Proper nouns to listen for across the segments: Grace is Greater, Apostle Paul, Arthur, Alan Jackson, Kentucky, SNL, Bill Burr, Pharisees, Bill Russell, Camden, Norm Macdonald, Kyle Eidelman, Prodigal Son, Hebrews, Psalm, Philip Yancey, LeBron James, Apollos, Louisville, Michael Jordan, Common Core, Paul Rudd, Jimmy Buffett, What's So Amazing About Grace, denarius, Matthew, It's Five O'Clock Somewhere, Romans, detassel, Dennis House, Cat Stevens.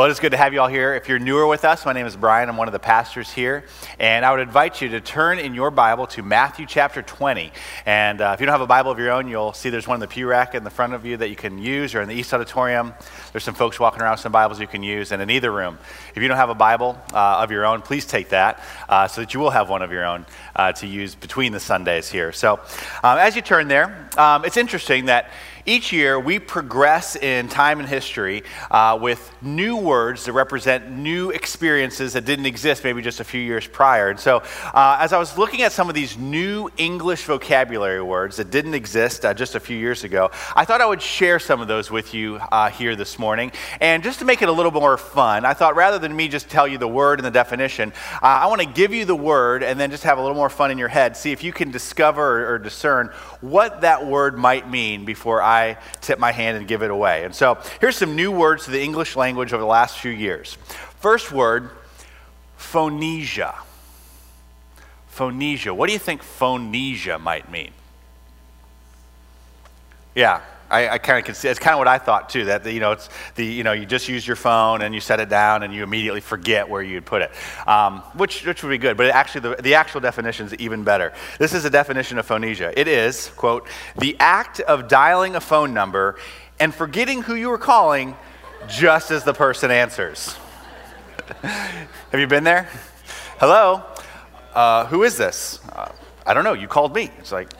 Well, it is good to have you all here. If you're newer with us, my name is Brian. I'm one of the pastors here, and I would invite you to turn in your Bible to Matthew chapter 20. And if you don't have a Bible of your own, you'll see there's one in the pew rack in the front of you that you can use, or in the East Auditorium. There's some folks walking around with some Bibles you can use, and in either room. If you don't have a Bible of your own, please take that so that you will have one of your own to use between the Sundays here. So as you turn there, it's interesting that each year, we progress in time and history with new words that represent new experiences that didn't exist maybe just a few years prior. And so as I was looking at some of these new English vocabulary words that didn't exist just a few years ago, I thought I would share some of those with you here this morning. And just to make it a little more fun, I thought rather than me just tell you the word and the definition, I want to give you the word and then just have a little more fun in your head, see if you can discover or discern what that word might mean before I tip my hand and give it away. And so here's some new words to the English language over the last few years. First word, phonesia. Phonesia. What do you think phonesia might mean? Yeah, I kind of can see. It's kind of what I thought too. That it's you just use your phone and you set it down and you immediately forget where you'd put it, which would be good. But it actually, the actual definition is even better. This is a definition of phonesia. It is, quote, the act of dialing a phone number and forgetting who you were calling, just as the person answers. Have you been there? Hello, who is this? I don't know. You called me. It's like,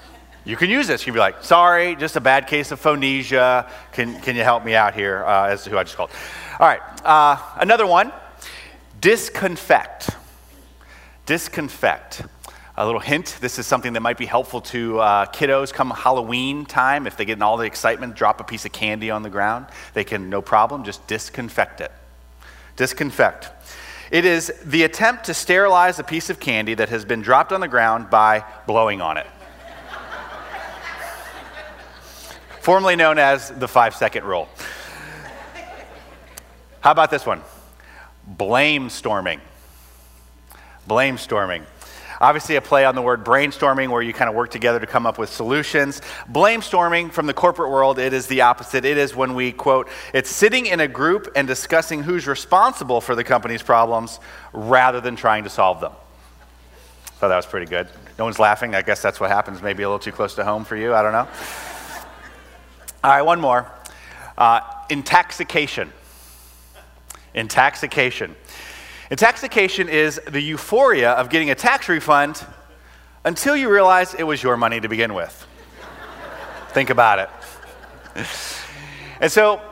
you can use this. You can be like, sorry, just a bad case of phonesia. Can you help me out here as to who I just called? All right. Another one, disconfect. Disconfect. A little hint, this is something that might be helpful to kiddos come Halloween time. If they get in all the excitement, drop a piece of candy on the ground. They can, no problem, just disconfect it. Disconfect. It is the attempt to sterilize a piece of candy that has been dropped on the ground by blowing on it. Formerly known as the 5-second rule. How about this one? Blame storming. Blame storming. Obviously a play on the word brainstorming, where you kind of work together to come up with solutions. Blame storming from the corporate world, it is the opposite. It is when we, quote, it's sitting in a group and discussing who's responsible for the company's problems rather than trying to solve them. So that was pretty good. No one's laughing. I guess that's what happens. Maybe a little too close to home for you. I don't know. All right, one more. Intoxication. Intoxication. Intoxication is the euphoria of getting a tax refund until you realize it was your money to begin with. Think about it. And so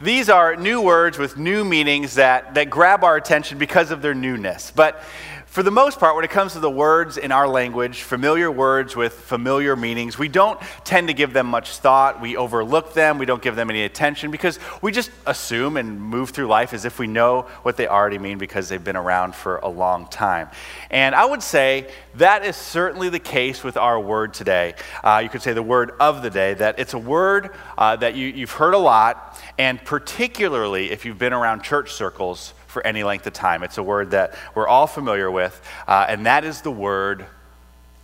these are new words with new meanings that grab our attention because of their newness. But for the most part, when it comes to the words in our language, familiar words with familiar meanings, we don't tend to give them much thought. We overlook them. We don't give them any attention because we just assume and move through life as if we know what they already mean because they've been around for a long time. And I would say that is certainly the case with our word today. You could say the word of the day, that it's a word that you've heard a lot, and particularly if you've been around church circles for any length of time. It's a word that we're all familiar with, and that is the word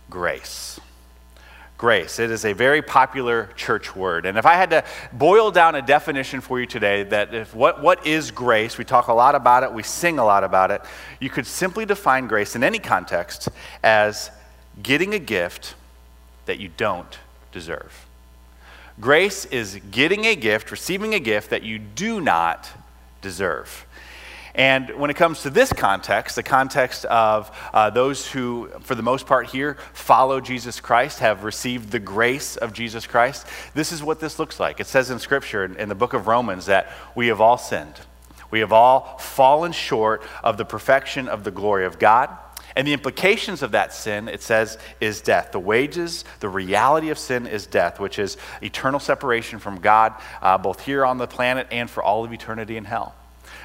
grace. Grace. It is a very popular church word. And if I had to boil down a definition for you today, that if what is grace? We talk a lot about it. We sing a lot about it. You could simply define grace in any context as getting a gift that you don't deserve. Grace is getting a gift, receiving a gift that you do not deserve. And when it comes to this context, the context of those who, for the most part here, follow Jesus Christ, have received the grace of Jesus Christ, this is what this looks like. It says in Scripture, in the book of Romans, that we have all sinned. We have all fallen short of the perfection of the glory of God. And the implications of that sin, it says, is death. The wages, the reality of sin is death, which is eternal separation from God, both here on the planet and for all of eternity in hell.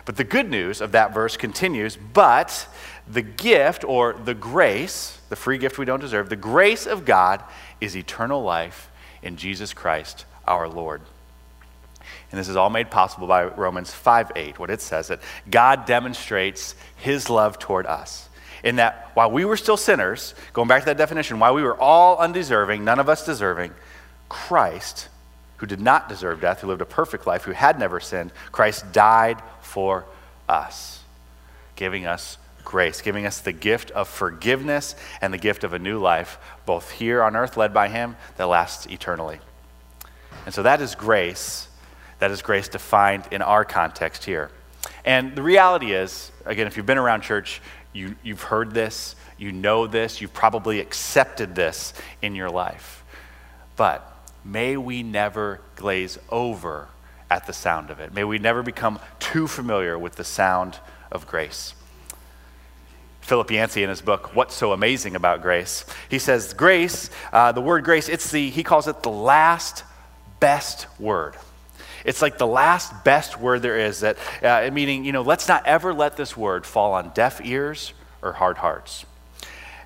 But the good news of that verse continues, but the gift or the grace, the free gift we don't deserve, the grace of God is eternal life in Jesus Christ our Lord. And this is all made possible by Romans 5:8, what it says, that God demonstrates his love toward us in that while we were still sinners, going back to that definition, while we were all undeserving, none of us deserving, Christ, who did not deserve death, who lived a perfect life, who had never sinned, Christ died for us, giving us grace, giving us the gift of forgiveness and the gift of a new life, both here on earth, led by him, that lasts eternally. And so that is grace. That is grace defined in our context here. And the reality is, again, if you've been around church, you've heard this, you know this, you've probably accepted this in your life. But may we never glaze over at the sound of it. May we never become too familiar with the sound of grace. Philip Yancey, in his book, What's So Amazing About Grace, he says, grace, the word grace, he calls it the last best word. It's like the last best word there is, that meaning, let's not ever let this word fall on deaf ears or hard hearts.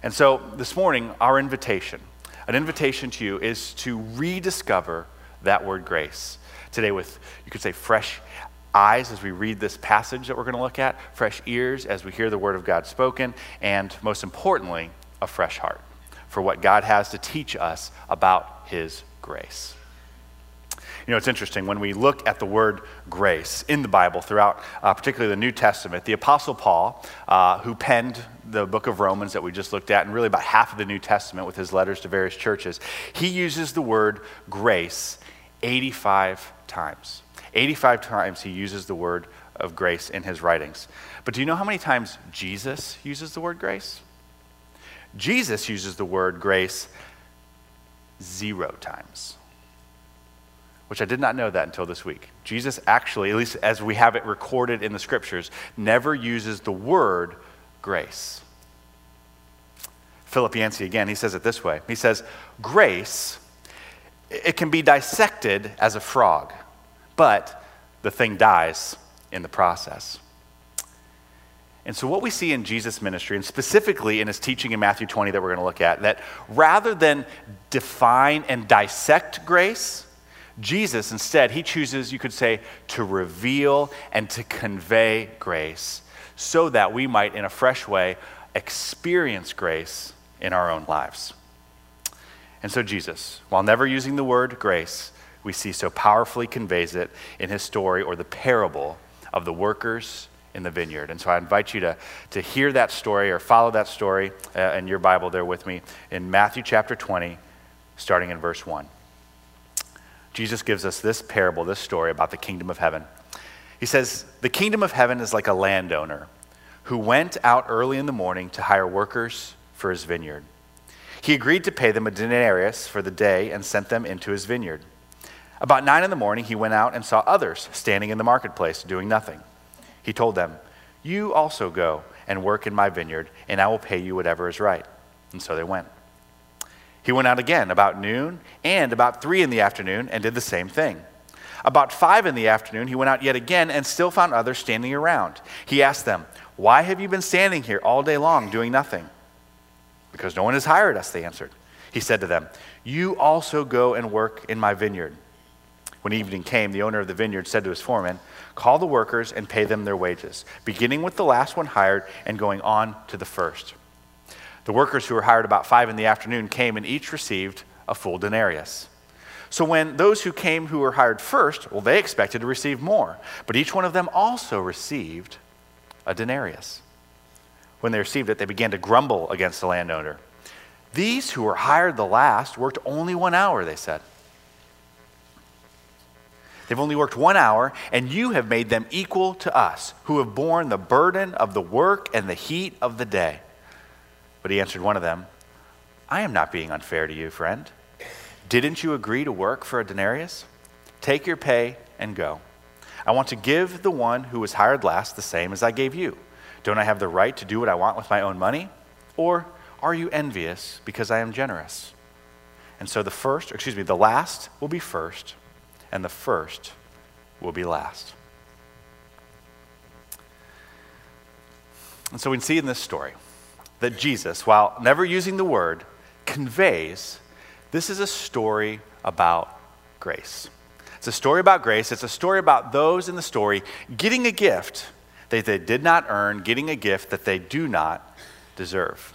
And so this morning, our invitation, an invitation to you, is to rediscover that word grace. Today with, you could say, fresh eyes as we read this passage that we're going to look at, fresh ears as we hear the word of God spoken, and most importantly, a fresh heart for what God has to teach us about his grace. It's interesting, when we look at the word grace in the Bible throughout, particularly the New Testament, the Apostle Paul, who penned the book of Romans that we just looked at, and really about half of the New Testament with his letters to various churches, he uses the word grace 85 times. 85 times he uses the word of grace in his writings. But do you know how many times Jesus uses the word grace? Jesus uses the word grace 0 times, which I did not know that until this week. Jesus actually, at least as we have it recorded in the scriptures, never uses the word grace. Philip Yancey, again, he says it this way. He says, grace, it can be dissected as a frog, but the thing dies in the process. And so what we see in Jesus' ministry, and specifically in his teaching in Matthew 20 that we're going to look at, that rather than define and dissect grace, Jesus, instead, he chooses, you could say, to reveal and to convey grace so that we might, in a fresh way, experience grace in our own lives. And so Jesus, while never using the word grace, we see so powerfully conveys it in his story, or the parable of the workers in the vineyard. And so I invite you to hear that story or follow that story in your Bible there with me in Matthew chapter 20, starting in verse 1. Jesus gives us this parable, this story about the kingdom of heaven. He says, the kingdom of heaven is like a landowner who went out early in the morning to hire workers for his vineyard. He agreed to pay them a denarius for the day and sent them into his vineyard. About 9 in the morning, he went out and saw others standing in the marketplace doing nothing. He told them, you also go and work in my vineyard, and I will pay you whatever is right. And so they went. He went out again about noon and about 3 in the afternoon and did the same thing. About 5 in the afternoon, he went out yet again and still found others standing around. He asked them, why have you been standing here all day long doing nothing? Because no one has hired us, they answered. He said to them, you also go and work in my vineyard. When evening came, the owner of the vineyard said to his foreman, call the workers and pay them their wages, beginning with the last one hired and going on to the first. The workers who were hired about 5 in the afternoon came and each received a full denarius. So when those who came who were hired first, they expected to receive more, but each one of them also received a denarius. When they received it, they began to grumble against the landowner. These who were hired the last worked only 1 hour, they said. They've only worked 1 hour, and you have made them equal to us, who have borne the burden of the work and the heat of the day. But he answered one of them, I am not being unfair to you, friend. Didn't you agree to work for a denarius? Take your pay and go. I want to give the one who was hired last the same as I gave you. Don't I have the right to do what I want with my own money? Or are you envious because I am generous? And so the last will be first, and the first will be last. And so we see in this story that Jesus, while never using the word, conveys this is a story about grace. It's a story about grace. It's a story about those in the story getting a gift that they did not earn, getting a gift that they do not deserve.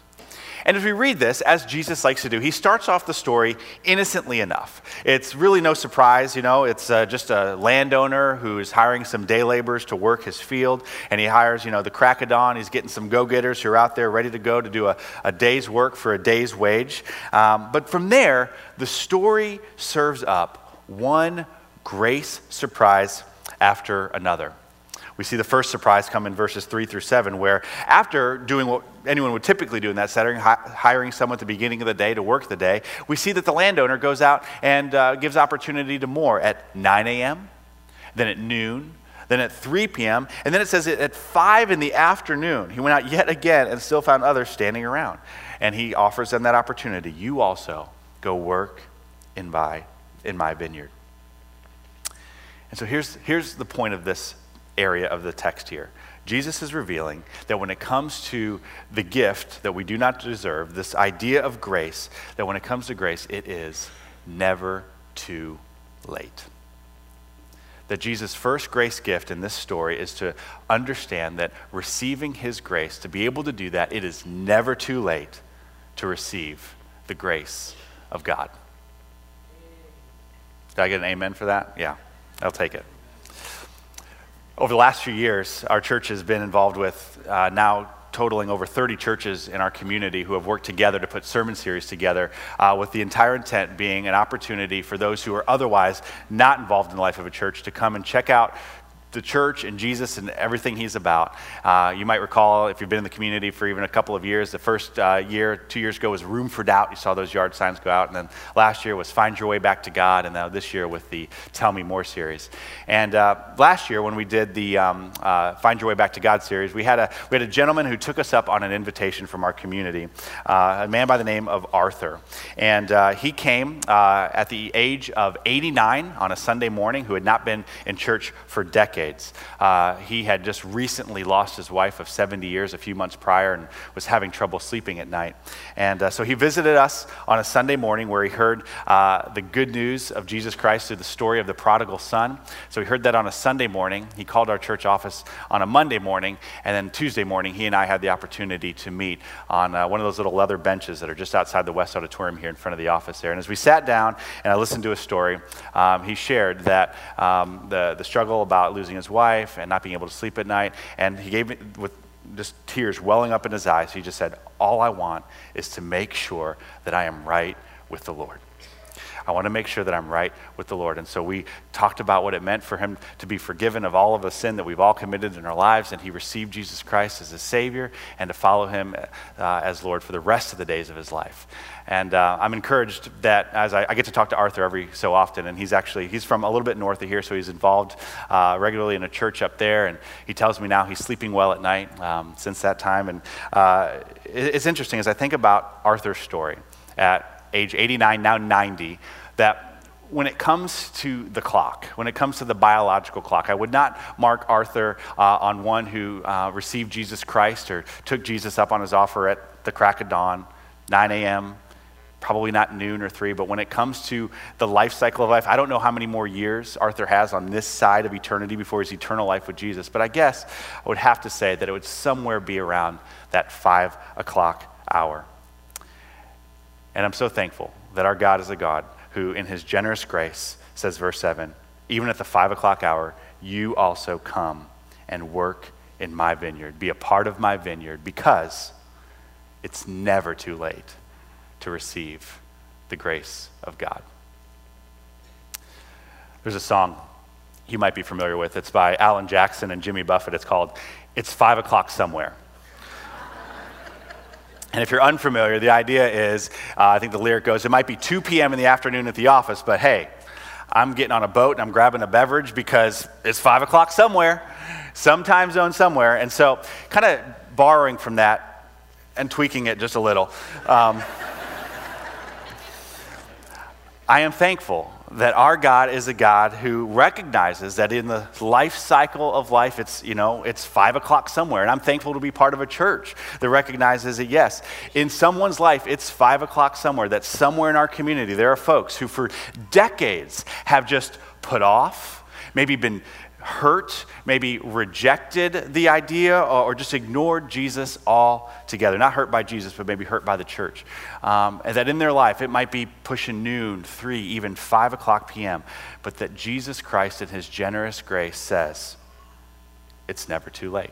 And as we read this, as Jesus likes to do, he starts off the story innocently enough. It's really no surprise, you know, it's just a landowner who's hiring some day laborers to work his field, and he hires, you know, the crack of dawn. He's getting some go-getters who are out there ready to go to do a day's work for a day's wage. But from there, the story serves up one grace surprise after another. We see the first surprise come in verses 3-7, where after doing what anyone would typically do in that setting, hiring someone at the beginning of the day to work the day, we see that the landowner goes out and gives opportunity to more at 9 a.m., then at noon, then at 3 p.m., and then it says at 5 in the afternoon, he went out yet again and still found others standing around. And he offers them that opportunity. You also go work in my vineyard. And so here's the point of this area of the text here. Jesus is revealing that when it comes to the gift that we do not deserve, this idea of grace, that when it comes to grace, it is never too late. That Jesus' first grace gift in this story is to understand that receiving his grace, to be able to do that, it is never too late to receive the grace of God. Did I get an amen for that? Yeah, I'll take it. Over the last few years, our church has been involved with now totaling over 30 churches in our community who have worked together to put sermon series together with the entire intent being an opportunity for those who are otherwise not involved in the life of a church to come and check out the church and Jesus and everything he's about. You might recall, if you've been in the community for even a couple of years, the first year, 2 years ago, was Room for Doubt. You saw those yard signs go out. And then last year was Find Your Way Back to God. And now this year with the Tell Me More series. And last year when we did the Find Your Way Back to God series, we had a gentleman who took us up on an invitation from our community, a man by the name of Arthur. And he came at the age of 89 on a Sunday morning, who had not been in church for decades. He had just recently lost his wife of 70 years a few months prior and was having trouble sleeping at night. And so he visited us on a Sunday morning where he heard the good news of Jesus Christ through the story of the prodigal son. So he heard that on a Sunday morning. He called our church office on a Monday morning, and then Tuesday morning he and I had the opportunity to meet on one of those little leather benches that are just outside the West Auditorium here in front of the office there. And as we sat down and I listened to his story, he shared that the struggle about losing his wife and not being able to sleep at night. And he gave me, with just tears welling up in his eyes, he just said, all I want is to make sure that I am right with the Lord. I want to make sure that I'm right with the Lord. And so we talked about what it meant for him to be forgiven of all of the sin that we've all committed in our lives. And he received Jesus Christ as his Savior and to follow him as Lord for the rest of the days of his life. And I'm encouraged that as I get to talk to Arthur every so often, and he's from a little bit north of here, so he's involved regularly in a church up there, and he tells me now he's sleeping well at night since that time. And it's interesting as I think about Arthur's story at age 89, now 90, that when it comes to the clock, when it comes to the biological clock, I would not mark Arthur on one who received Jesus Christ or took Jesus up on his offer at the crack of dawn, 9 a.m., probably not noon or 3, but when it comes to the life cycle of life, I don't know how many more years Arthur has on this side of eternity before his eternal life with Jesus, but I guess I would have to say that it would somewhere be around that 5 o'clock hour. And I'm so thankful that our God is a God who, in his generous grace, says verse 7, even at the 5 o'clock hour, you also come and work in my vineyard, be a part of my vineyard, because it's never too late to receive the grace of God. There's a song you might be familiar with. It's by Alan Jackson and Jimmy Buffett. It's called It's 5 O'Clock Somewhere. And if you're unfamiliar, the idea is, I think the lyric goes, it might be 2 p.m. in the afternoon at the office, but hey, I'm getting on a boat and I'm grabbing a beverage because it's 5 o'clock somewhere, some time zone somewhere. And so kind of borrowing from that and tweaking it just a little, I am thankful that our God is a God who recognizes that in the life cycle of life, it's 5 o'clock somewhere. And I'm thankful to be part of a church that recognizes that, yes, in someone's life, it's 5 o'clock somewhere, that somewhere in our community, there are folks who for decades have just put off, maybe been hurt, maybe rejected the idea, or just ignored Jesus altogether. Not hurt by Jesus, but maybe hurt by the church. And that in their life, it might be pushing noon, 3, even 5 o'clock p.m., but that Jesus Christ in his generous grace says, it's never too late.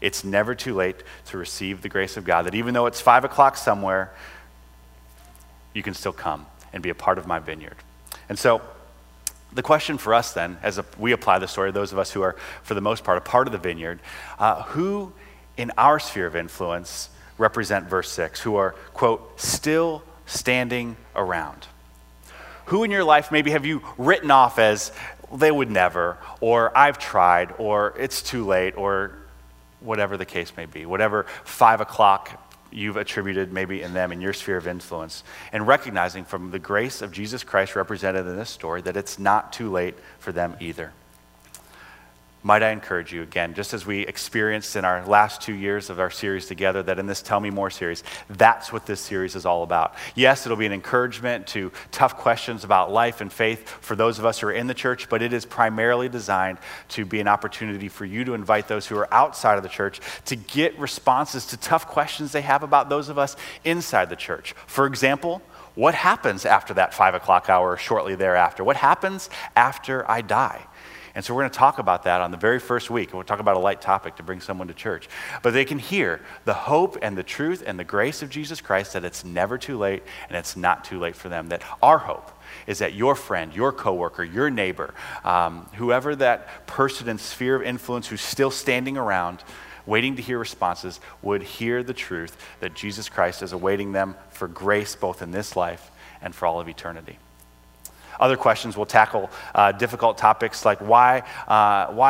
It's never too late to receive the grace of God, that even though it's 5 o'clock somewhere, you can still come and be a part of my vineyard. And so, the question for us then, as we apply the story, those of us who are, for the most part, a part of the vineyard, who in our sphere of influence represent verse 6, who are, quote, still standing around? Who in your life maybe have you written off as, they would never, or I've tried, or it's too late, or whatever the case may be, whatever 5 o'clock you've attributed maybe in them in your sphere of influence, and recognizing from the grace of Jesus Christ represented in this story that it's not too late for them either. Might I encourage you again, just as we experienced in our last 2 years of our series together, that in this Tell Me More series, that's what this series is all about. Yes, it'll be an encouragement to tough questions about life and faith for those of us who are in the church, but it is primarily designed to be an opportunity for you to invite those who are outside of the church to get responses to tough questions they have about those of us inside the church. For example, what happens after that 5 o'clock hour or shortly thereafter? What happens after I die? And so we're going to talk about that on the very first week. And we'll talk about a light topic to bring someone to church. But they can hear the hope and the truth and the grace of Jesus Christ, that it's never too late and it's not too late for them. That our hope is that your friend, your coworker, your neighbor, whoever that person in sphere of influence who's still standing around waiting to hear responses would hear the truth that Jesus Christ is awaiting them for grace both in this life and for all of eternity. Other questions will tackle difficult topics like why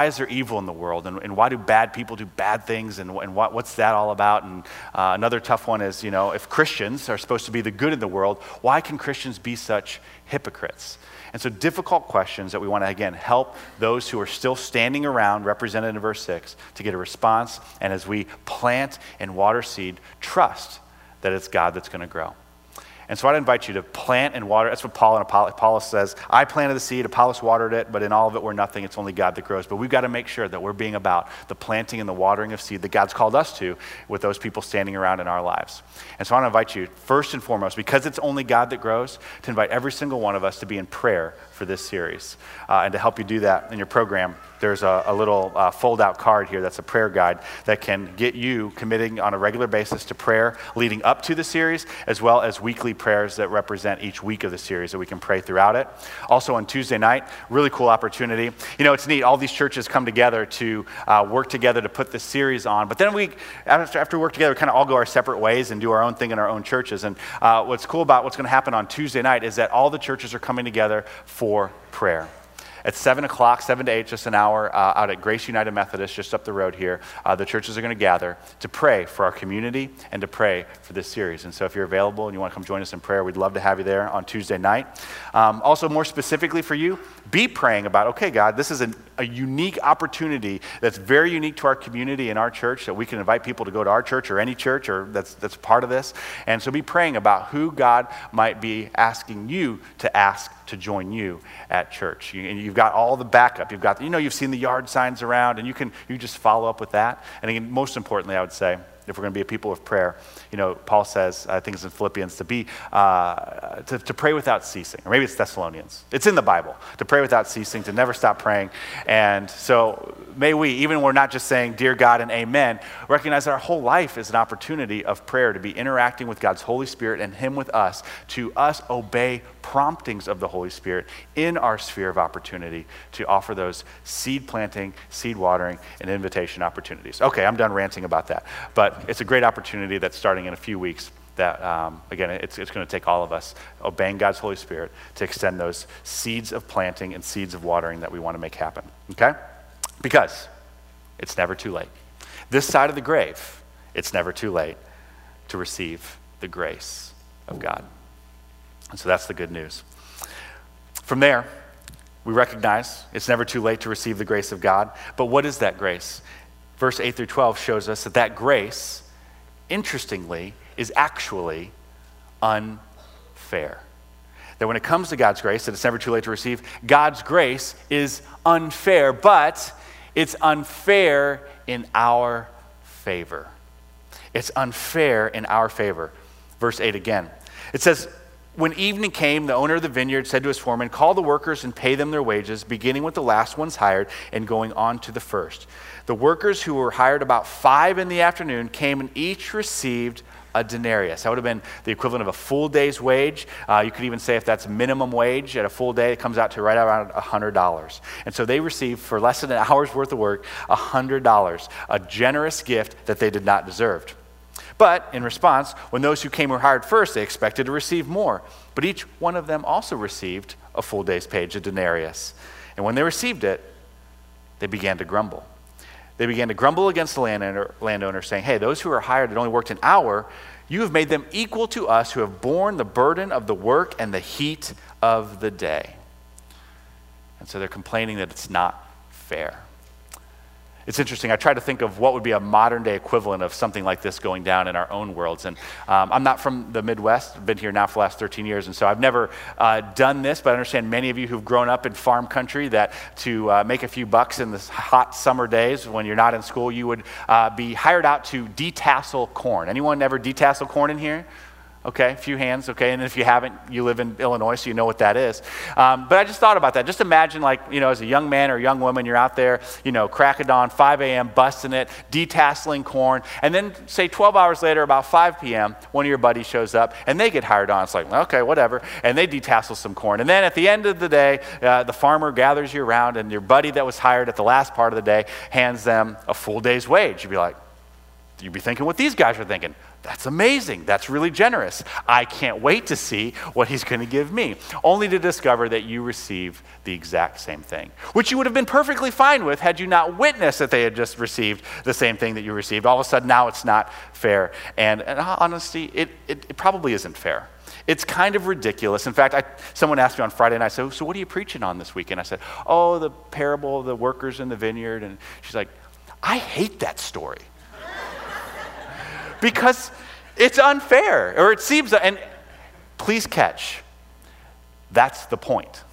is there evil in the world, and why do bad people do bad things, and what's that all about? And another tough one is, you know, if Christians are supposed to be the good in the world, why can Christians be such hypocrites? And so difficult questions that we want to, again, help those who are still standing around, represented in verse 6, to get a response, and as we plant and water seed, trust that it's God that's going to grow. And so I'd invite you to plant and water. That's what Paul and Apollos says. I planted the seed, Apollos watered it, but in all of it we're nothing. It's only God that grows. But we've got to make sure that we're being about the planting and the watering of seed that God's called us to with those people standing around in our lives. And so I want to invite you, first and foremost, because it's only God that grows, to invite every single one of us to be in prayer for this series. And to help you do that in your program, there's a little fold-out card here that's a prayer guide that can get you committing on a regular basis to prayer leading up to the series, as well as weekly prayers that represent each week of the series that we can pray throughout it. Also on Tuesday night, really cool opportunity. You know, it's neat. All these churches come together to work together to put this series on, but then we, after we work together, we kind of all go our separate ways and do our own thing in our own churches. And what's cool about what's going to happen on Tuesday night is that all the churches are coming together for prayer. At 7 o'clock, 7 to 8, just an hour, out at Grace United Methodist, just up the road here, the churches are going to gather to pray for our community and to pray for this series. And so if you're available and you want to come join us in prayer, we'd love to have you there on Tuesday night. Also, more specifically for you, be praying about, okay, God, this is a unique opportunity that's very unique to our community and our church, that we can invite people to go to our church or any church or that's part of this. And so be praying about who God might be asking you to ask to join you at church. And you've got all the backup. You've got, you know, you've seen the yard signs around, and you just follow up with that. And again, most importantly, I would say, if we're going to be a people of prayer, you know, Paul says, I think it's in Philippians, to be to pray without ceasing. Or maybe it's Thessalonians. It's in the Bible. To pray without ceasing, to never stop praying. And so may we, even when we're not just saying, dear God and amen, recognize that our whole life is an opportunity of prayer, to be interacting with God's Holy Spirit and him with us, to us obey promptings of the Holy Spirit in our sphere of opportunity to offer those seed planting, seed watering, and invitation opportunities. Okay, I'm done ranting about that. But it's a great opportunity that's starting in a few weeks that, again, it's going to take all of us obeying God's Holy Spirit to extend those seeds of planting and seeds of watering that we want to make happen, okay? Because it's never too late. This side of the grave, it's never too late to receive the grace of God. And so that's the good news. From there, we recognize it's never too late to receive the grace of God, but what is that grace? Verse 8 through 12 shows us that grace, interestingly, is actually unfair. that when it comes to God's grace, that it's never too late to receive, God's grace is unfair, but it's unfair in our favor. It's unfair in our favor. Verse 8 again. It says, when evening came, the owner of the vineyard said to his foreman, call the workers and pay them their wages, beginning with the last ones hired and going on to the first. The workers who were hired about 5 p.m. came and each received a denarius. That would have been the equivalent of a full day's wage. You could even say if that's minimum wage at a full day, it comes out to right around $100. And so they received, for less than an hour's worth of work, $100, a generous gift that they did not deserve. But in response, when those who came were hired first, they expected to receive more. But each one of them also received a full day's pay, a denarius. And when they received it, they began to grumble. They began to grumble against the landowner, saying, hey, those who are hired that only worked an hour, you have made them equal to us who have borne the burden of the work and the heat of the day. And so they're complaining that it's not fair. It's interesting. I try to think of what would be a modern day equivalent of something like this going down in our own worlds. And I'm not from the Midwest. I've been here now for the last 13 years. And so I've never done this, but I understand many of you who've grown up in farm country that to make a few bucks in the hot summer days when you're not in school, you would be hired out to detassel corn. Anyone ever detassel corn in here? Okay, a few hands, okay, and if you haven't, you live in Illinois, so you know what that is. But I just thought about that. Just imagine, like, you know, as a young man or a young woman, you're out there, you know, crack of dawn, 5 a.m., busting it, detasseling corn, and then, say, 12 hours later, about 5 p.m., one of your buddies shows up, and they get hired on. It's like, okay, whatever, and they detassel some corn. And then at the end of the day, the farmer gathers you around, and your buddy that was hired at the last part of the day hands them a full day's wage. You'd be like, you'd be thinking what these guys are thinking. That's amazing. That's really generous. I can't wait to see what he's going to give me, only to discover that you receive the exact same thing, which you would have been perfectly fine with had you not witnessed that they had just received the same thing that you received. All of a sudden, now it's not fair. And in honesty, it probably isn't fair. It's kind of ridiculous. In fact, someone asked me on Friday, and I said, so what are you preaching on this weekend? I said, oh, the parable of the workers in the vineyard. And she's like, I hate that story. Because it's unfair, or it seems, and please catch, that's the point.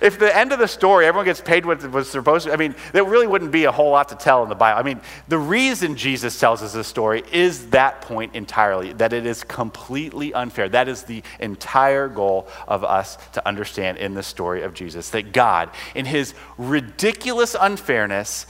If the end of the story, everyone gets paid what was supposed to, I mean, there really wouldn't be a whole lot to tell in the Bible. I mean, the reason Jesus tells us this story is that point entirely, that it is completely unfair. That is the entire goal of us to understand in the story of Jesus, that God, in his ridiculous unfairness,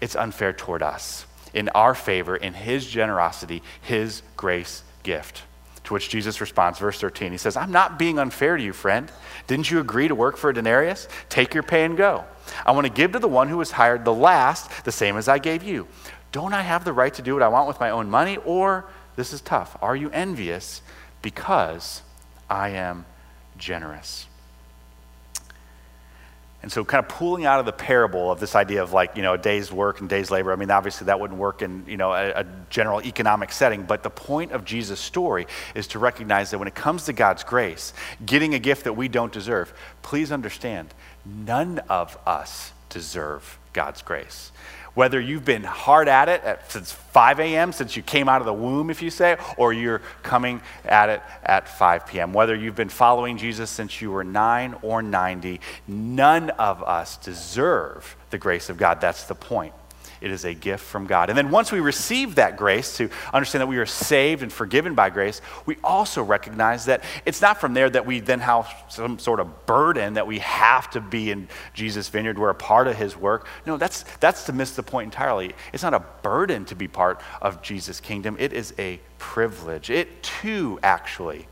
it's unfair toward us. In our favor, in his generosity, his grace gift. To which Jesus responds, verse 13, he says, I'm not being unfair to you, friend. Didn't you agree to work for a denarius? Take your pay and go. I want to give to the one who was hired the last, the same as I gave you. Don't I have the right to do what I want with my own money? Or, this is tough, are you envious because I am generous? And so kind of pulling out of the parable of this idea of, like, you know, a day's work and day's labor. I mean, obviously that wouldn't work in, you know, a general economic setting. But the point of Jesus' story is to recognize that when it comes to God's grace, getting a gift that we don't deserve, please understand, none of us deserve God's grace. Whether you've been hard at it since 5 a.m., since you came out of the womb, if you say, or you're coming at it at 5 p.m., whether you've been following Jesus since you were 9 or 90, none of us deserve the grace of God. That's the point. It is a gift from God. And then once we receive that grace, to understand that we are saved and forgiven by grace, we also recognize that it's not from there that we then have some sort of burden that we have to be in Jesus' vineyard. We're a part of his work. No, that's to miss the point entirely. It's not a burden to be part of Jesus' kingdom. It is a privilege. It too actually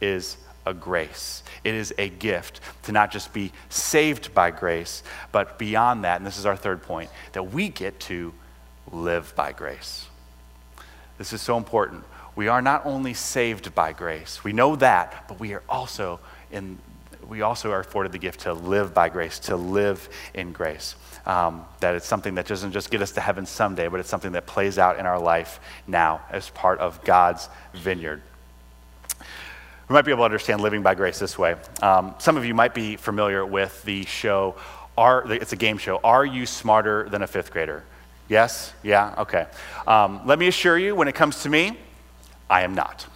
is a grace. It is a gift to not just be saved by grace, but beyond that, and this is our third point, that we get to live by grace. This is so important. We are not only saved by grace, we know that, but we also are afforded the gift to live by grace, to live in grace. That it's something that doesn't just get us to heaven someday, but it's something that plays out in our life now as part of God's vineyard. We might be able to understand living by grace this way. Some of you might be familiar with the show, it's a game show, Are You Smarter Than a Fifth Grader? Yes? Yeah? Okay. Let me assure you, when it comes to me, I am not.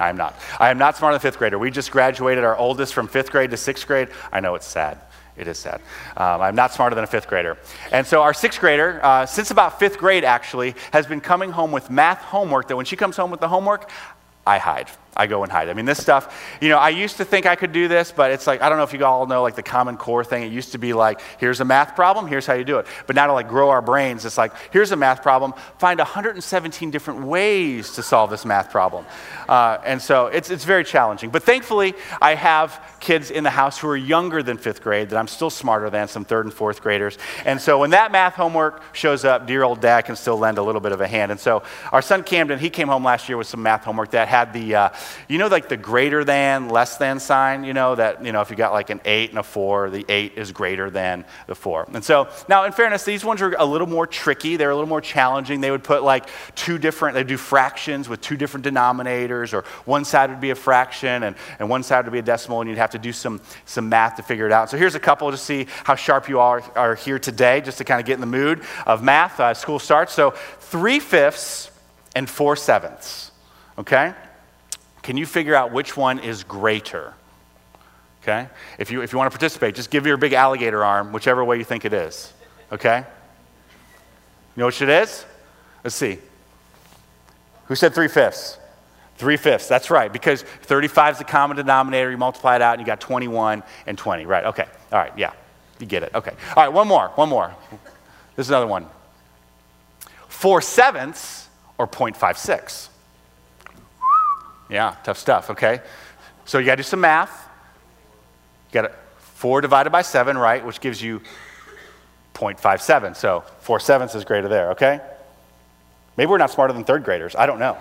I am not. I am not smarter than a fifth grader. We just graduated our oldest from fifth grade to sixth grade. I know it's sad. It is sad. I'm not smarter than a fifth grader. And so our sixth grader, since about fifth grade actually, has been coming home with math homework that when she comes home with the homework, I hide. I go and hide. I mean, this stuff, you know, I used to think I could do this, but it's like, I don't know if you all know, like the Common Core thing. It used to be like, here's a math problem, here's how you do it. But now to like grow our brains, it's like, here's a math problem, find 117 different ways to solve this math problem. And so it's very challenging. But thankfully, I have kids in the house who are younger than fifth grade that I'm still smarter than, some third and fourth graders. And so when that math homework shows up, dear old dad can still lend a little bit of a hand. And so our son Camden, he came home last year with some math homework that had the, you know, like the greater than, less than sign, you know, that, you know, if you got like an 8 and a 4, the 8 is greater than the 4. And so, now in fairness, these ones are a little more tricky. They're a little more challenging. They would put like two different, they'd do fractions with two different denominators, or one side would be a fraction and one side would be a decimal, and you'd have to do some math to figure it out. So here's a couple to see how sharp you are here today, just to kind of get in the mood of math. School starts. So 3/5 and 4/7, okay? Can you figure out which one is greater? Okay? If you want to participate, just give your big alligator arm, whichever way you think it is. Okay? You know which it is? Let's see. Who said 3/5? 3/5, that's right, because 35 is the common denominator. You multiply it out, and you got 21 and 20. Right, okay. All right, yeah. You get it. Okay. All right, one more. This is another one. 4/7 or 0.56. Yeah, tough stuff, okay? So you got to do some math. You got 4 divided by 7, right, which gives you 0.57. So 4/7 is greater there, okay? Maybe we're not smarter than third graders. I don't know.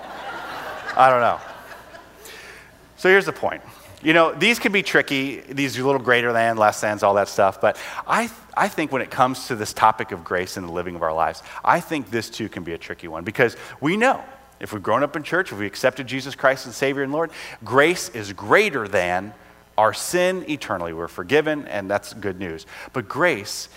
So here's the point. You know, these can be tricky, these little greater than, less than, all that stuff, but I think when it comes to this topic of grace and the living of our lives, I think this too can be a tricky one, because we know, if we've grown up in church, if we accepted Jesus Christ as Savior and Lord, grace is greater than our sin eternally. We're forgiven, and that's good news. But grace,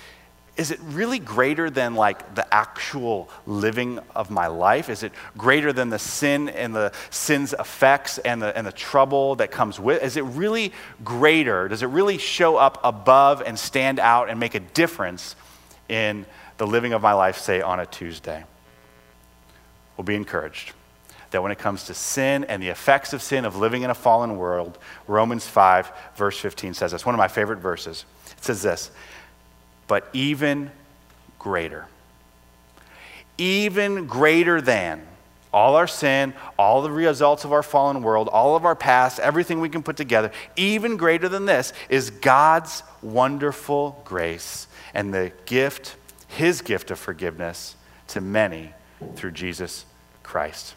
is it really greater than like the actual living of my life? Is it greater than the sin and the sin's effects and the trouble that comes with? Is it really greater? Does it really show up above and stand out and make a difference in the living of my life, say, on a Tuesday? We'll be encouraged that when it comes to sin and the effects of sin, of living in a fallen world, Romans 5, verse 15 says this. One of my favorite verses. It says this, but even greater than all our sin, all the results of our fallen world, all of our past, everything we can put together, even greater than this is God's wonderful grace and the gift, his gift of forgiveness to many through Jesus Christ.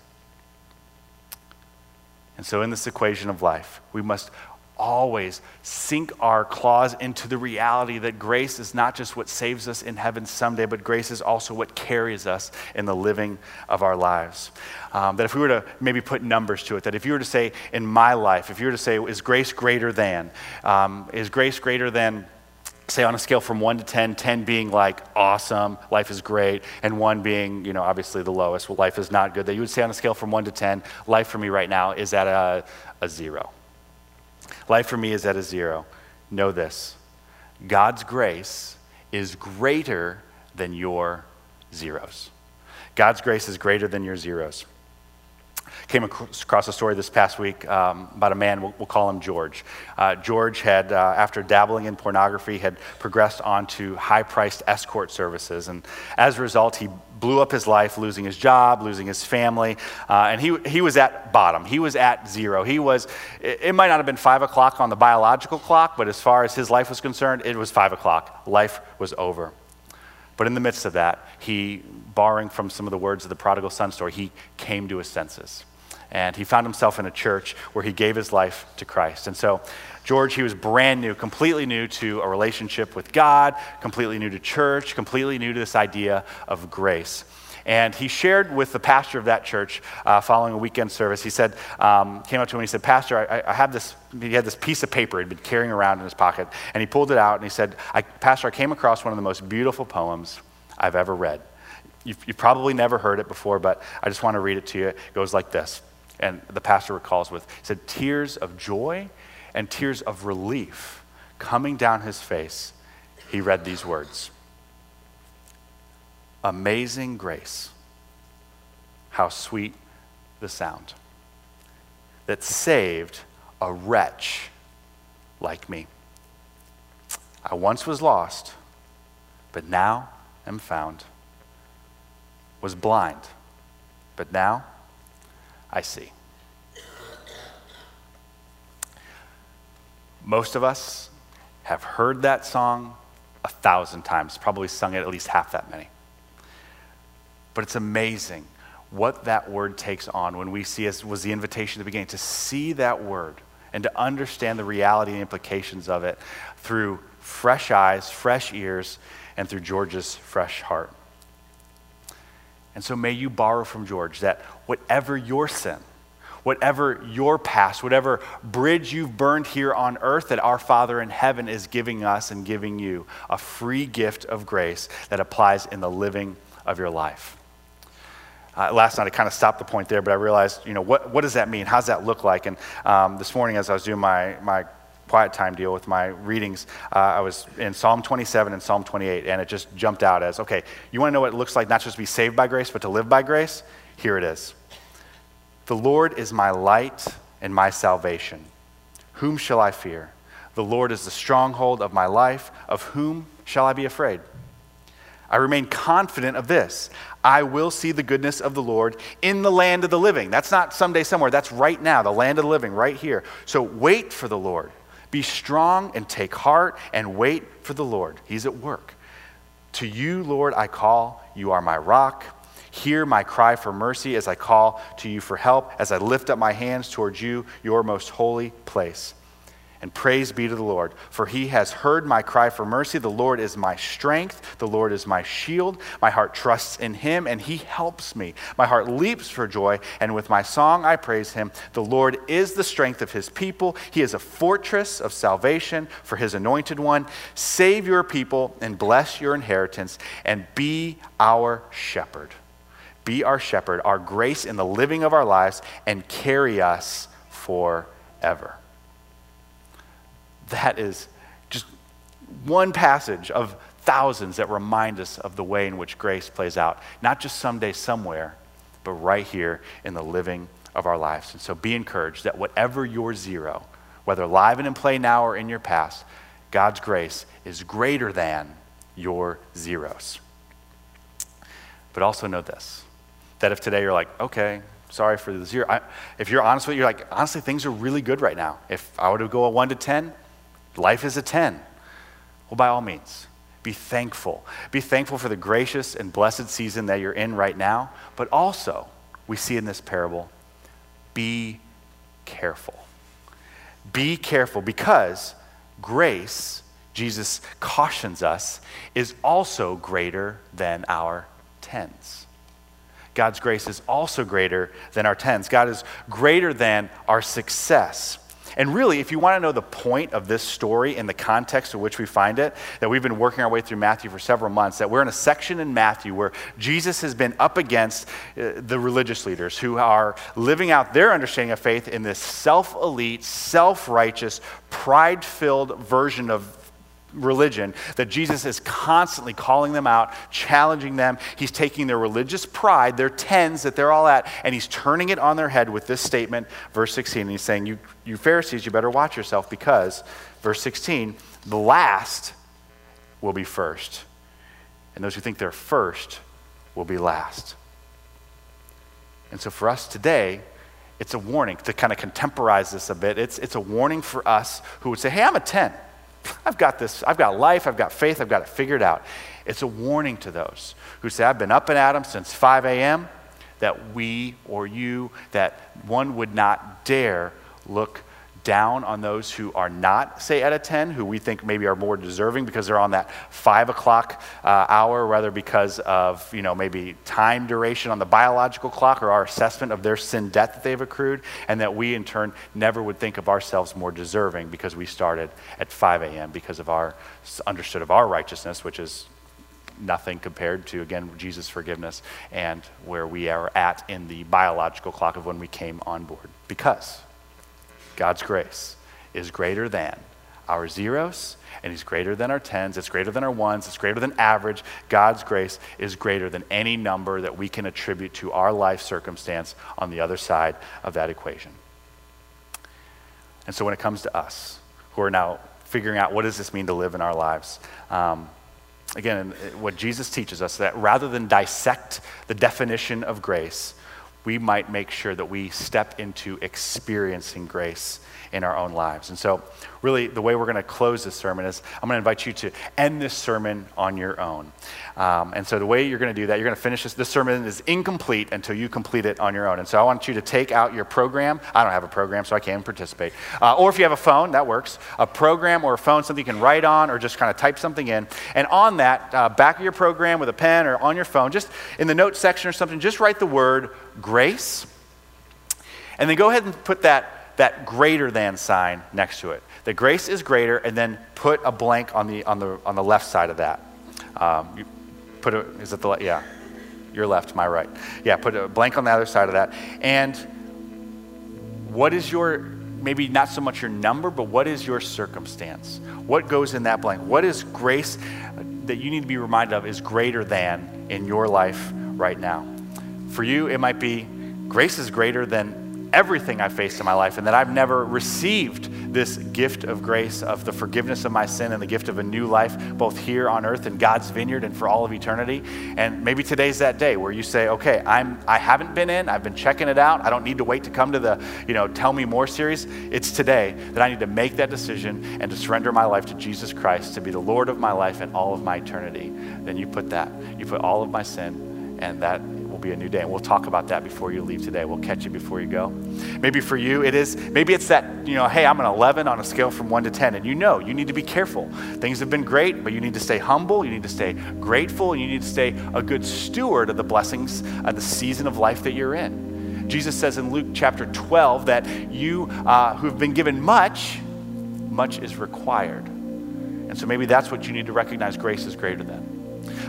And so in this equation of life, we must always sink our claws into the reality that grace is not just what saves us in heaven someday, but grace is also what carries us in the living of our lives. That if we were to maybe put numbers to it, that if you were to say, in my life, if you were to say, is grace greater than? Is grace greater than, say, on a scale from 1 to 10, 10 being like awesome, life is great, and 1 being, you know, obviously the lowest, well, life is not good, that you would say on a scale from 1 to 10, life for me right now is at a 0. Life for me is at a 0. Know this, God's grace is greater than your zeros. God's grace is greater than your zeros. Came across a story this past week about a man, we'll call him George. George had, after dabbling in pornography, had progressed onto high-priced escort services. And as a result, he blew up his life, losing his job, losing his family. And he was at bottom. He was at 0. He was, it might not have been 5 o'clock on the biological clock, but as far as his life was concerned, it was 5 o'clock. Life was over. But in the midst of that, he, borrowing from some of the words of the Prodigal Son story, he came to his senses. And he found himself in a church where he gave his life to Christ. And so George, he was brand new, completely new to a relationship with God, completely new to church, completely new to this idea of grace. And he shared with the pastor of that church following a weekend service. He said, came up to him and he said, Pastor, I have this, he had this piece of paper he'd been carrying around in his pocket. And he pulled it out and he said, Pastor, I came across one of the most beautiful poems I've ever read. You've probably never heard it before, but I just want to read it to you. It goes like this. And the pastor recalls with, he said, tears of joy and tears of relief coming down his face, he read these words. Amazing grace, how sweet the sound that saved a wretch like me. I once was lost, but now am found. Was blind, but now I see. Most of us have heard that song 1,000 times, probably sung it at least half that many. But it's amazing what that word takes on when we see, as was the invitation at the beginning, to see that word and to understand the reality and implications of it through fresh eyes, fresh ears, and through George's fresh heart. And so may you borrow from George that whatever your sin, whatever your past, whatever bridge you've burned here on earth, that our Father in heaven is giving us and giving you a free gift of grace that applies in the living of your life. Last night I kind of stopped the point there, but I realized, what does that mean? How's that look like? And this morning as I was doing my quiet time deal with my readings, I was in Psalm 27 and Psalm 28, and it just jumped out as, okay, you want to know what it looks like not just to be saved by grace, but to live by grace? Here it is. The Lord is my light and my salvation. Whom shall I fear? The Lord is the stronghold of my life. Of whom shall I be afraid? I remain confident of this. I will see the goodness of the Lord in the land of the living. That's not someday somewhere. That's right now, the land of the living, right here. So wait for the Lord. Be strong and take heart and wait for the Lord. He's at work. To you, Lord, I call. You are my rock. Hear my cry for mercy as I call to you for help, as I lift up my hands towards you, your most holy place. And praise be to the Lord, for he has heard my cry for mercy. The Lord is my strength. The Lord is my shield. My heart trusts in him, and he helps me. My heart leaps for joy, and with my song I praise him. The Lord is the strength of his people. He is a fortress of salvation for his anointed one. Save your people and bless your inheritance, and be our shepherd. Be our shepherd, our grace in the living of our lives, and carry us forever. That is just one passage of thousands that remind us of the way in which grace plays out, not just someday somewhere, but right here in the living of our lives. And so be encouraged that whatever your zero, whether live and in play now or in your past, God's grace is greater than your zeros. But also know this, that if today you're like, okay, sorry for the zero. If you're honest with it, you're like, honestly, things are really good right now. If I were to go a 1 to 10, life is a 10. Well, by all means, be thankful. Be thankful for the gracious and blessed season that you're in right now. But also, we see in this parable, be careful. Be careful, because grace, Jesus cautions us, is also greater than our tens. God's grace is also greater than our tens. God is greater than our success. And really, if you want to know the point of this story in the context in which we find it, that we've been working our way through Matthew for several months, that we're in a section in Matthew where Jesus has been up against the religious leaders who are living out their understanding of faith in this self-elite, self-righteous, pride-filled version of religion, that Jesus is constantly calling them out, challenging them. He's taking their religious pride, their tens that they're all at, and he's turning it on their head with this statement, verse 16, and he's saying, you Pharisees, you better watch yourself, because, verse 16, the last will be first, and those who think they're first will be last. And so for us today, it's a warning to kind of contemporize this a bit. It's a warning for us who would say, hey, I'm a 10. I've got this, I've got life, I've got faith, I've got it figured out. It's a warning to those who say, I've been up and at 'em since 5 a.m., that we or you, that one would not dare look down on those who are not, say, at a 10, who we think maybe are more deserving because they're on that 5 o'clock hour, rather because of, maybe time duration on the biological clock or our assessment of their sin debt that they've accrued, and that we, in turn, never would think of ourselves more deserving because we started at 5 a.m. because of our understood of our righteousness, which is nothing compared to, again, Jesus' forgiveness and where we are at in the biological clock of when we came on board. Because God's grace is greater than our zeros, and he's greater than our tens, it's greater than our ones, it's greater than average. God's grace is greater than any number that we can attribute to our life circumstance on the other side of that equation. And so when it comes to us, who are now figuring out what does this mean to live in our lives, again, what Jesus teaches us, that rather than dissect the definition of grace, we might make sure that we step into experiencing grace in our own lives. And so really the way we're going to close this sermon is I'm going to invite you to end this sermon on your own. And so the way you're going to do that, you're going to finish this. This sermon is incomplete until you complete it on your own. And so I want you to take out your program. I don't have a program, so I can't participate. Or if you have a phone, that works. A program or a phone, something you can write on or just kind of type something in. And on that, back of your program with a pen or on your phone, just in the notes section or something, just write the word grace. And then go ahead and put that greater than sign next to it. The grace is greater, and then put a blank on the left side of that. Yeah, your left, my right. Yeah, put a blank on the other side of that. And what is your, maybe not so much your number, but what is your circumstance? What goes in that blank? What is grace that you need to be reminded of is greater than in your life right now? For you, it might be grace is greater than everything I faced in my life, and that I've never received this gift of grace, of the forgiveness of my sin and the gift of a new life, both here on earth in God's vineyard and for all of eternity. And maybe today's that day where you say, okay, I haven't been in, I've been checking it out. I don't need to wait to come to the, Tell Me More series. It's today that I need to make that decision and to surrender my life to Jesus Christ to be the Lord of my life and all of my eternity. Then you put all of my sin, and that be a new day. And we'll talk about that before you leave today. We'll catch you before you go. Maybe for you, maybe it's that, hey, I'm an 11 on a scale from 1 to 10, and you need to be careful. Things have been great, but you need to stay humble. You need to stay grateful. You need to stay a good steward of the blessings of the season of life that you're in. Jesus says in Luke chapter 12 that you who've been given much, much is required. And so maybe that's what you need to recognize grace is greater than.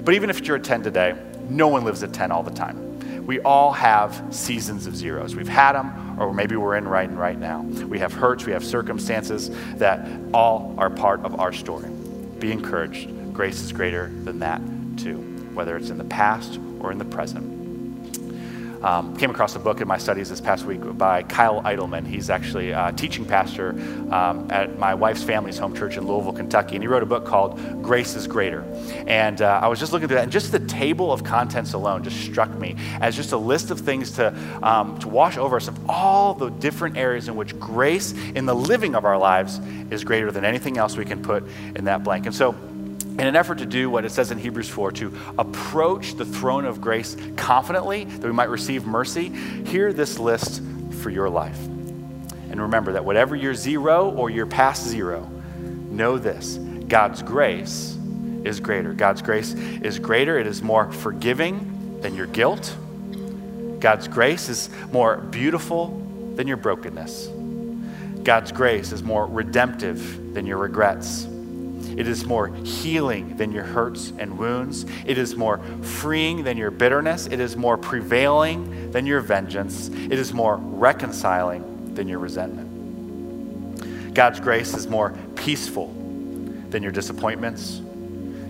But even if you're a 10 today, no one lives at 10 all the time. We all have seasons of zeros. We've had them, or maybe we're in right now. We have hurts, we have circumstances that all are part of our story. Be encouraged. Grace is greater than that too, whether it's in the past or in the present. Came across a book in my studies this past week by Kyle Eidelman. He's actually a teaching pastor at my wife's family's home church in Louisville, Kentucky, and he wrote a book called Grace is Greater. And I was just looking through that, and just the table of contents alone just struck me as just a list of things to wash over us of all the different areas in which grace in the living of our lives is greater than anything else we can put in that blank. And so, in an effort to do what it says in Hebrews 4, to approach the throne of grace confidently, that we might receive mercy, hear this list for your life. And remember that whatever your zero or your past zero, know this, God's grace is greater. God's grace is greater. It is more forgiving than your guilt. God's grace is more beautiful than your brokenness. God's grace is more redemptive than your regrets. It is more healing than your hurts and wounds. It is more freeing than your bitterness. It is more prevailing than your vengeance. It is more reconciling than your resentment. God's grace is more peaceful than your disappointments.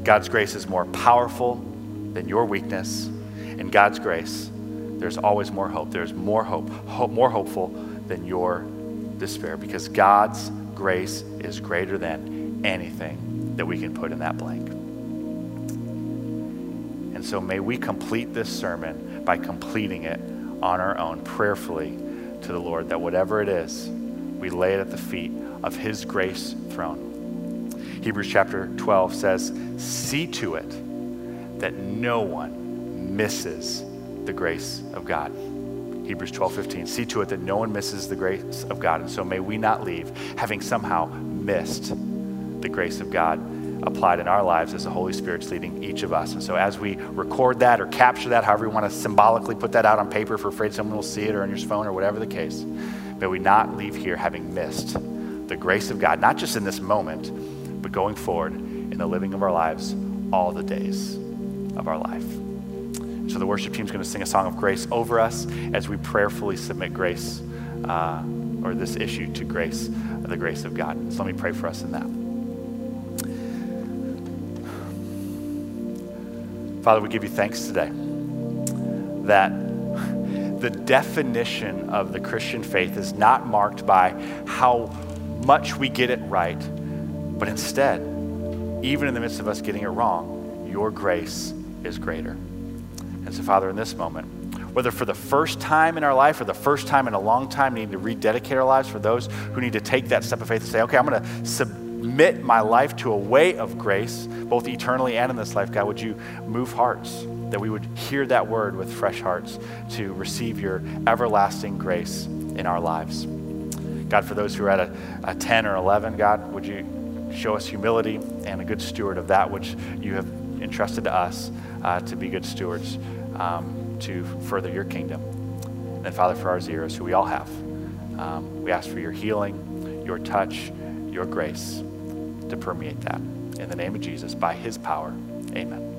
God's grace is more powerful than your weakness. In God's grace, there's always more hope. There's more hope, more hopeful than your despair, because God's grace is greater than anything that we can put in that blank. And so may we complete this sermon by completing it on our own prayerfully to the Lord, that whatever it is, we lay it at the feet of his grace throne. Hebrews chapter 12 says, see to it that no one misses the grace of God. Hebrews 12:15, see to it that no one misses the grace of God. And so may we not leave having somehow missed the grace of God applied in our lives as the Holy Spirit's leading each of us. And so as we record that or capture that, however you want to symbolically put that out on paper, if we're afraid someone will see it, or on your phone, or whatever the case, may we not leave here having missed the grace of God, not just in this moment, but going forward in the living of our lives all the days of our life. So the worship team's going to sing a song of grace over us as we prayerfully submit grace or this issue to grace, the grace of God. So let me pray for us in that. Father, we give you thanks today that the definition of the Christian faith is not marked by how much we get it right, but instead, even in the midst of us getting it wrong, your grace is greater. And so, Father, in this moment, whether for the first time in our life or the first time in a long time, we need to rededicate our lives, for those who need to take that step of faith and say, okay, I'm going to submit my life to a way of grace, both eternally and in this life, God, would you move hearts, that we would hear that word with fresh hearts to receive your everlasting grace in our lives. God, for those who are at a 10 or 11, God, would you show us humility and a good steward of that which you have entrusted to us to be good stewards to further your kingdom. And then, Father, for our zeros, who we all have, we ask for your healing, your touch, your grace to permeate that. In the name of Jesus, by his power, amen.